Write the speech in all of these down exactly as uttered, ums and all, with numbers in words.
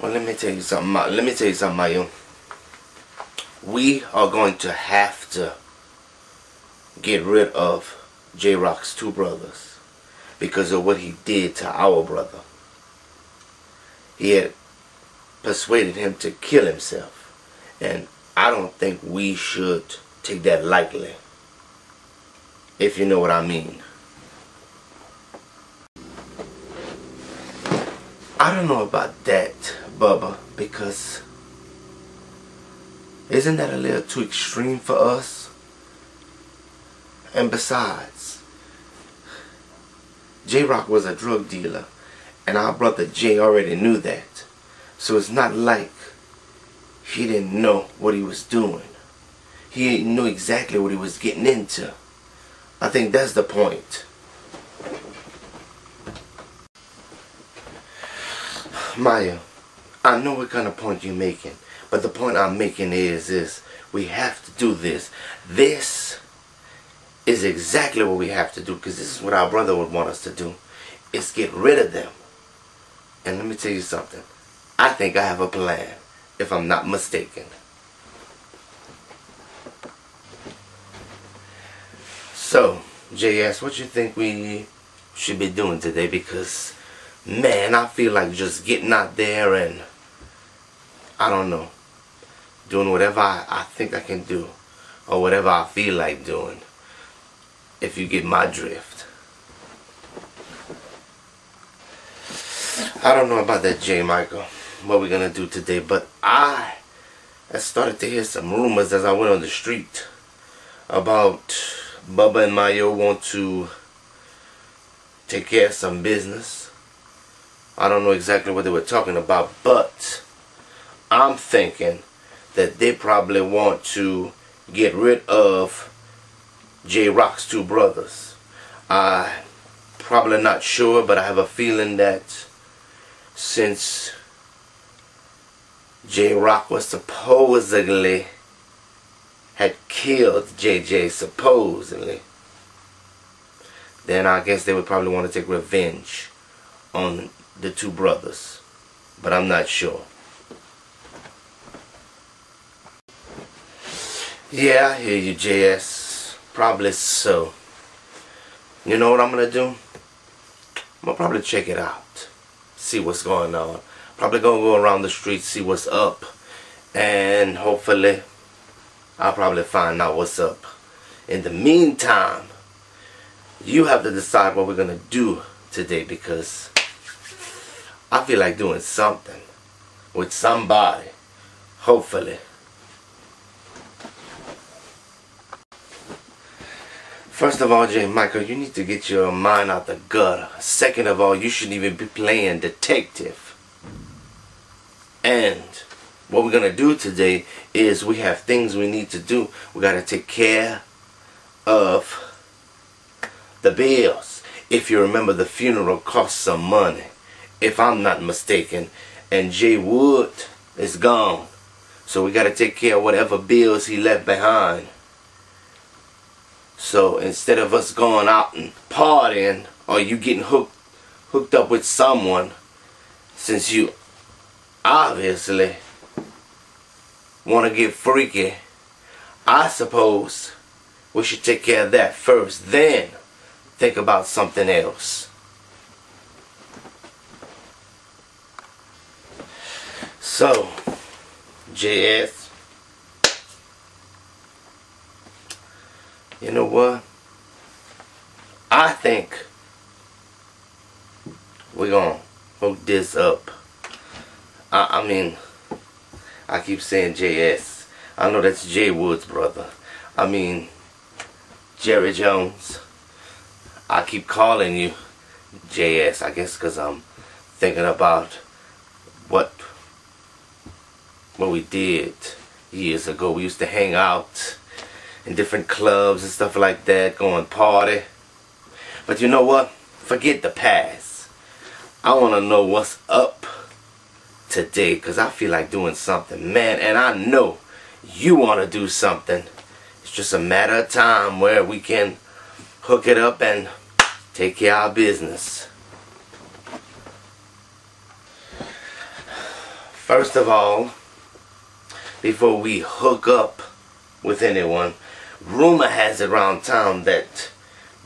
Well, let me tell you something. Let me tell you something, my own. We are going to have to get rid of J-Rock's two brothers because of what he did to our brother. He had persuaded him to kill himself, and I don't think we should take that lightly, if you know what I mean. I don't know about that, Bubba, because isn't that a little too extreme for us? And besides, J-Rock was a drug dealer, and our brother Jay already knew that. So it's not like he didn't know what he was doing. He knew exactly what he was getting into. I think that's the point. Maya, I know what kind of point you're making, but the point I'm making is this: we have to do this. This is exactly what we have to do, because this is what our brother would want us to do, is get rid of them. And let me tell you something, I think I have a plan, if I'm not mistaken. So, Jay asked, what you think we should be doing today? Because, man, I feel like just getting out there and, I don't know, doing whatever I, I think I can do, or whatever I feel like doing, if you get my drift. I don't know about that, J. Michael, what we're going to do today, but I, I started to hear some rumors as I went on the street about Bubba and Mayo want to take care of some business. I don't know exactly what they were talking about, but I'm thinking that they probably want to get rid of J-Rock's two brothers. I'm probably not sure, but I have a feeling that since J-Rock was supposedly had killed J J, supposedly, then I guess they would probably want to take revenge on the two brothers, but I'm not sure. Yeah, I hear you, J S. Probably so. You know what I'm gonna do? I'm gonna probably check it out, see what's going on. Probably gonna go around the streets, see what's up, and hopefully I'll probably find out what's up. In the meantime, you have to decide what we're gonna do today, because I feel like doing something with somebody, hopefully. First of all, J. Michael, you need to get your mind out the gutter. Second of all, you shouldn't even be playing detective. And what we're going to do today is we have things we need to do. We got to take care of the bills. If you remember, the funeral cost some money, if I'm not mistaken, and Jay Wood is gone, so we gotta take care of whatever bills he left behind. So instead of us going out and partying, or you getting hooked hooked up with someone, since you obviously wanna get freaky, I suppose we should take care of that first, then think about something else. So, J S, you know what? I think we're gonna hook this up. I, I mean, I keep saying J S. I know that's Jay Wood's brother. I mean, Jerry Jones. I keep calling you J S, I guess, because I'm thinking about what what we did years ago. We used to hang out in different clubs and stuff like that, going party. But you know what? Forget the past. I want to know what's up today, because I feel like doing something, man. And I know you want to do something. It's just a matter of time where we can hook it up and take care of our business. First of all, before we hook up with anyone, rumor has it around town that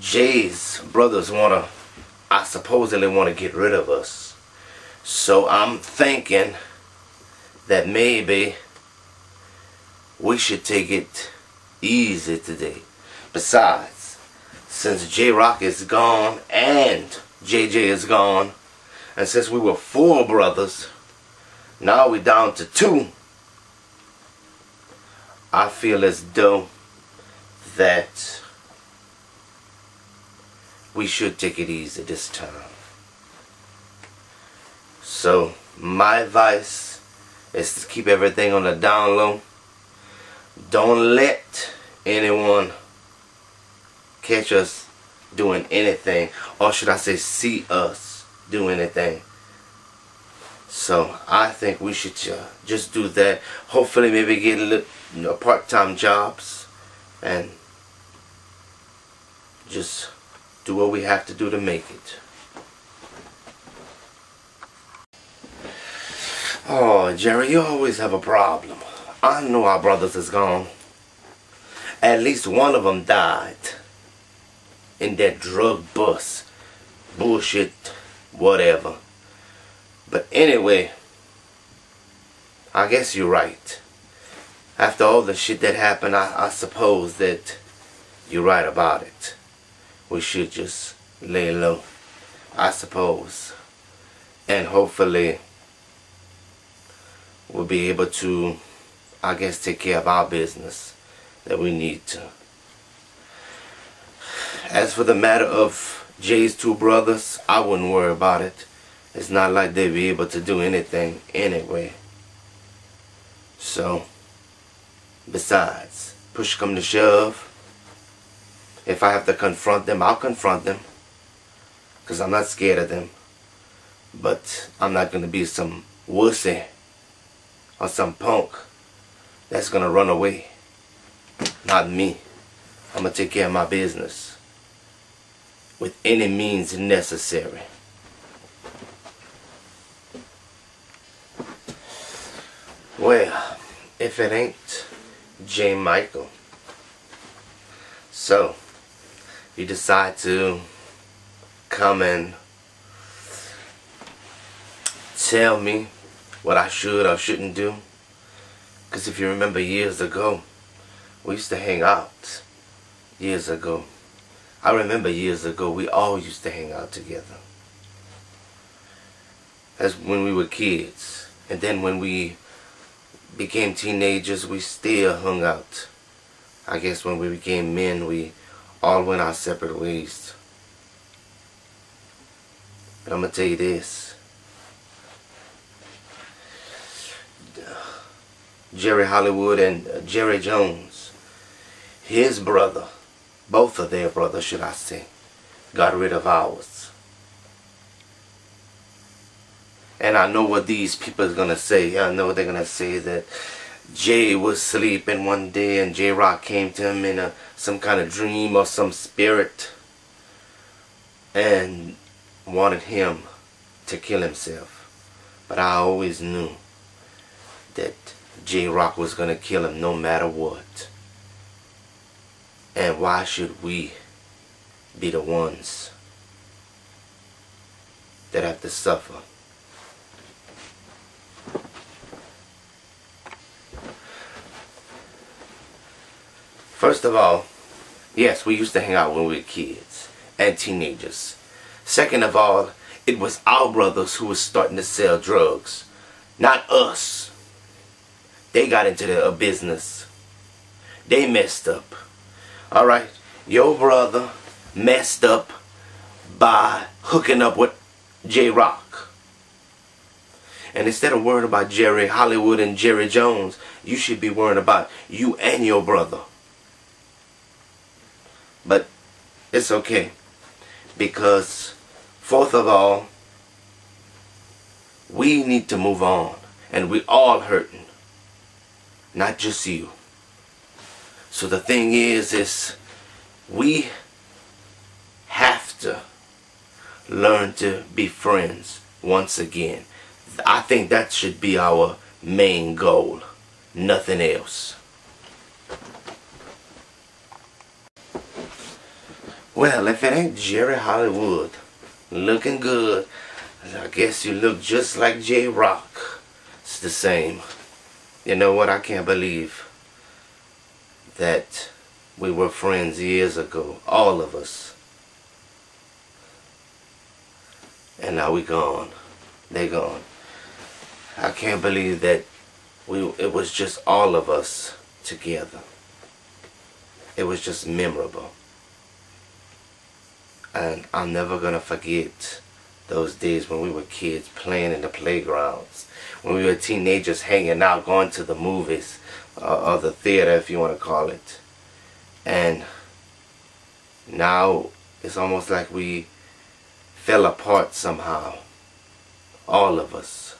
Jay's brothers want to, I supposedly want to get rid of us. So I'm thinking that maybe we should take it easy today. Besides, since J-Rock is gone and J J is gone, and since we were four brothers, now we're down to two. I feel as though that we should take it easy this time. So my advice is to keep everything on the down low. Don't let anyone catch us doing anything, or should I say see us do anything. So I think we should uh, just do that. Hopefully maybe get a little, you know, part-time jobs and just do what we have to do to make it. Oh, Jerry, you always have a problem. I know our brothers is gone. At least one of them died in that drug bust, bullshit, whatever. But anyway, I guess you're right. After all the shit that happened, I, I suppose that you're right about it. We should just lay low, I suppose. And hopefully we'll be able to, I guess, take care of our business that we need to. As for the matter of Jay's two brothers, I wouldn't worry about it. It's not like they'd be able to do anything anyway. So, besides, push come to shove, if I have to confront them, I'll confront them. Because I'm not scared of them. But I'm not going to be some wussy or some punk that's going to run away. Not me. I'm going to take care of my business with any means necessary. Well, if it ain't J. Michael. So, you decide to come and tell me what I should or shouldn't do. Because if you remember years ago, we used to hang out. Years ago. I remember years ago, we all used to hang out together. That's when we were kids. And then when we became teenagers, we still hung out. I guess when we became men, we all went our separate ways. But I'm going to tell you this. Jerry Hollywood and Jerry Jones, his brother, both of their brothers, should I say, got rid of ours. And I know what these people are going to say. I know they're going to say that Jay was sleeping one day and J-Rock came to him in a, some kind of dream or some spirit and wanted him to kill himself. But I always knew that J-Rock was going to kill him no matter what. And why should we be the ones that have to suffer? First of all, yes, we used to hang out when we were kids and teenagers. Second of all, it was our brothers who were starting to sell drugs, not us. They got into the business. They messed up. All right, your brother messed up by hooking up with J-Rock. And instead of worrying about Jerry Hollywood and Jerry Jones, you should be worrying about you and your brother. But it's okay, because fourth of all, we need to move on, and we all hurting, not just you. So the thing is, is we have to learn to be friends once again. I think that should be our main goal. Nothing else. Well, if it ain't Jerry Hollywood looking good, I guess you look just like J-Rock. It's the same. You know what? I can't believe that we were friends years ago, all of us. And now we gone. They gone. I can't believe that we it was just all of us together. It was just memorable. And I'm never gonna forget those days when we were kids playing in the playgrounds, when we were teenagers hanging out, going to the movies, uh, or the theater if you want to call it. And now it's almost like we fell apart somehow, all of us.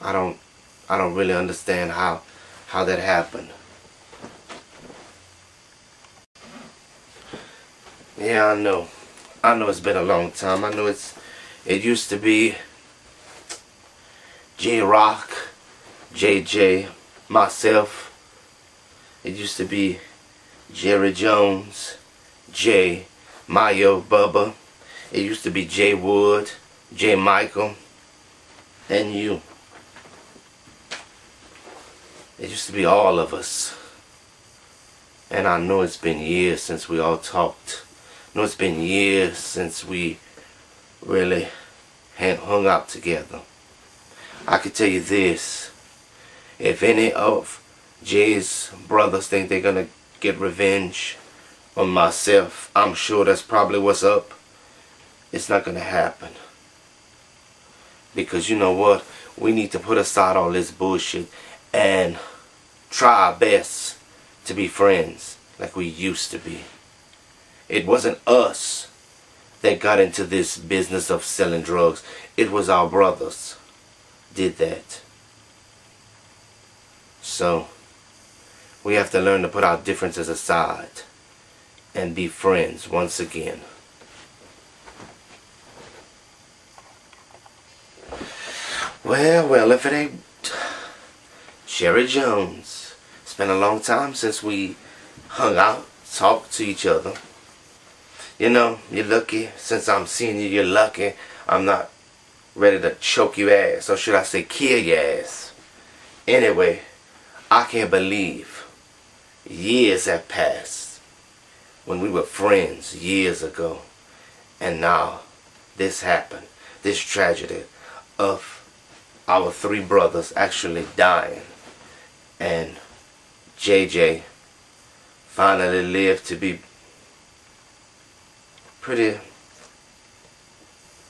I don't I don't really understand how how that happened. Yeah, I know. I know it's been a long time. I know it's it used to be J-Rock, J J, myself. It used to be Jerry Jones, J, Mayo, Bubba. It used to be J Wood, J Michael, and you. It used to be all of us. And I know it's been years since we all talked. I know it's been years since we really hung out together. I can tell you this. If any of Jay's brothers think they're gonna get revenge on myself, I'm sure that's probably what's up. It's not gonna happen. Because you know what? We need to put aside all this bullshit and try our best to be friends like we used to be. It wasn't us that got into this business of selling drugs. It was our brothers did that. So we have to learn to put our differences aside and be friends once again. Well, well, if it ain't Jerry Jones. It's been a long time since we hung out, talked to each other. You know, you're lucky. Since I'm seeing you, you're lucky I'm not ready to choke your ass. Or should I say kill your ass. Anyway, I can't believe years have passed when we were friends years ago. And now this happened. This tragedy of our three brothers actually dying, and J J finally lived to be pretty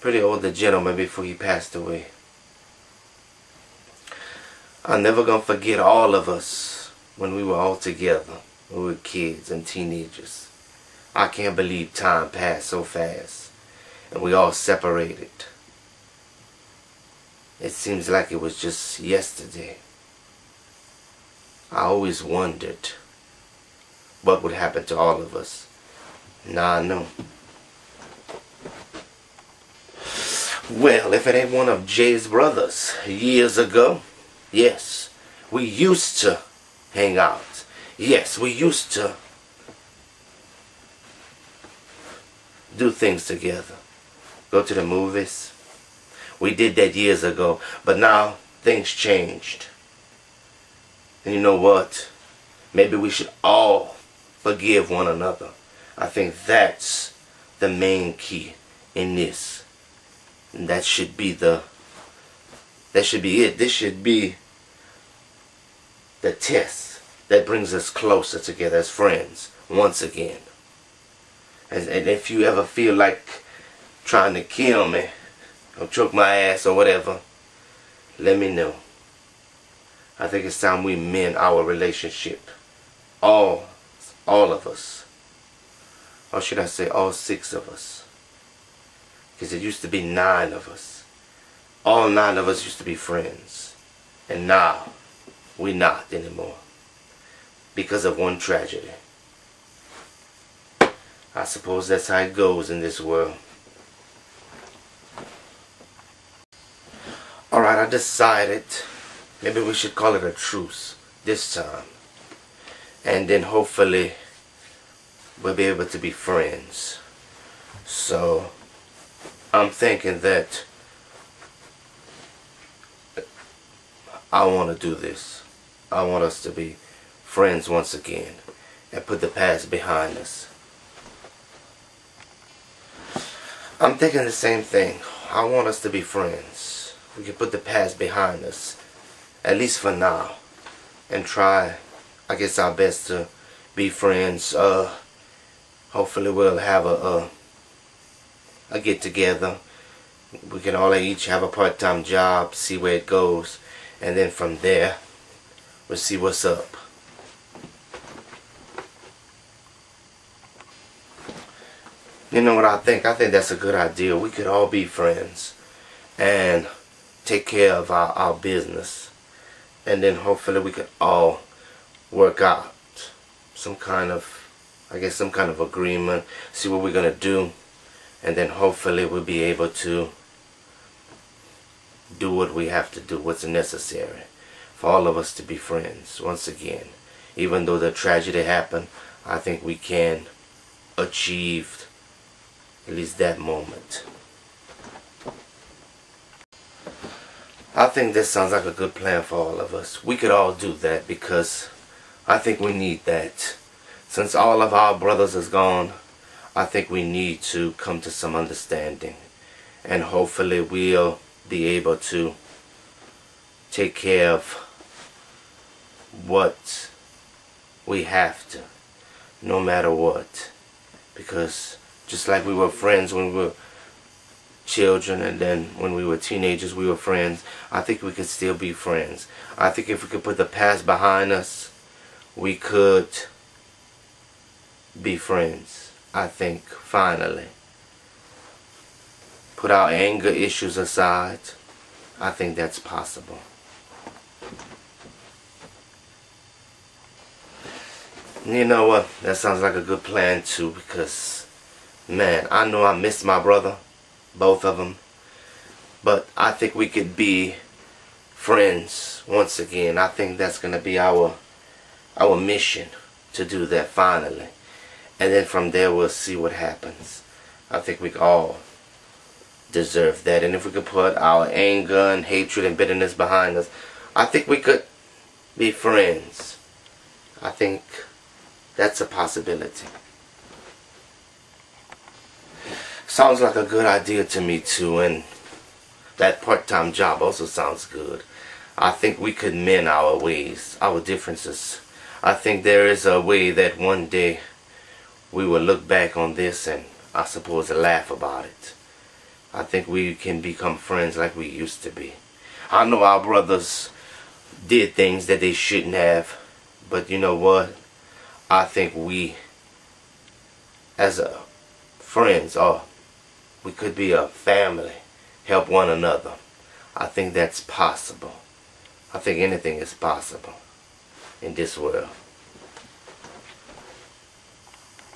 pretty older gentleman before he passed away. I'm never gonna forget all of us when we were all together, when we were kids and teenagers. I can't believe time passed so fast and we all separated. It seems like it was just yesterday. I always wondered what would happen to all of us. Now I know. Well, if it ain't one of Jay's brothers years ago, yes, we used to hang out. Yes, we used to do things together. Go to the movies. We did that years ago, but now things changed. And you know what? Maybe we should all forgive one another. I think that's the main key in this. And that should be the, that should be it. This should be the test that brings us closer together as friends once again. And, and if you ever feel like trying to kill me, or choke my ass or whatever, let me know. I think it's time we mend our relationship. All, all of us. Or should I say all six of us. Because it used to be nine of us. All nine of us used to be friends. And now, we're not anymore. Because of one tragedy. I suppose that's how it goes in this world. Alright, I decided maybe we should call it a truce this time, and then hopefully we'll be able to be friends. So I'm thinking that I want to do this. I want us to be friends once again and put the past behind us. I'm thinking the same thing. I want us to be friends. We can put the past behind us, at least for now, and try, I guess, our best to be friends. Uh, hopefully we'll have a, a, a get-together. We can all each have a part-time job, see where it goes, and then from there, we'll see what's up. You know what I think? I think that's a good idea. We could all be friends and take care of our, our business. And then hopefully we could all work out some kind of, I guess, some kind of agreement. See what we're going to do. And then hopefully we'll be able to do what we have to do, what's necessary for all of us to be friends once again. Even though the tragedy happened, I think we can achieve at least that moment. I think this sounds like a good plan for all of us. We could all do that because I think we need that. Since all of our brothers is gone, I think we need to come to some understanding. And hopefully we'll be able to take care of what we have to, no matter what. Because just like we were friends when we were children, and then when we were teenagers we were friends, I think we could still be friends. I think if we could put the past behind us, we could be friends, I think, finally. Put our anger issues aside. I think that's possible. You know what? That sounds like a good plan too, because man, I know I miss my brother, both of them, but I think we could be friends once again. I think that's going to be our our mission, to do that finally. And then from there we'll see what happens. I think we all deserve that. And if we could put our anger and hatred and bitterness behind us, I think we could be friends. I think that's a possibility. Sounds like a good idea to me too, and that part-time job also sounds good. I think we could mend our ways, our differences. I think there is a way that one day we will look back on this and, I suppose, laugh about it. I think we can become friends like we used to be. I know our brothers did things that they shouldn't have, but you know what? I think we, as a friends, are we could be a family, help one another. I think that's possible. I think anything is possible in this world.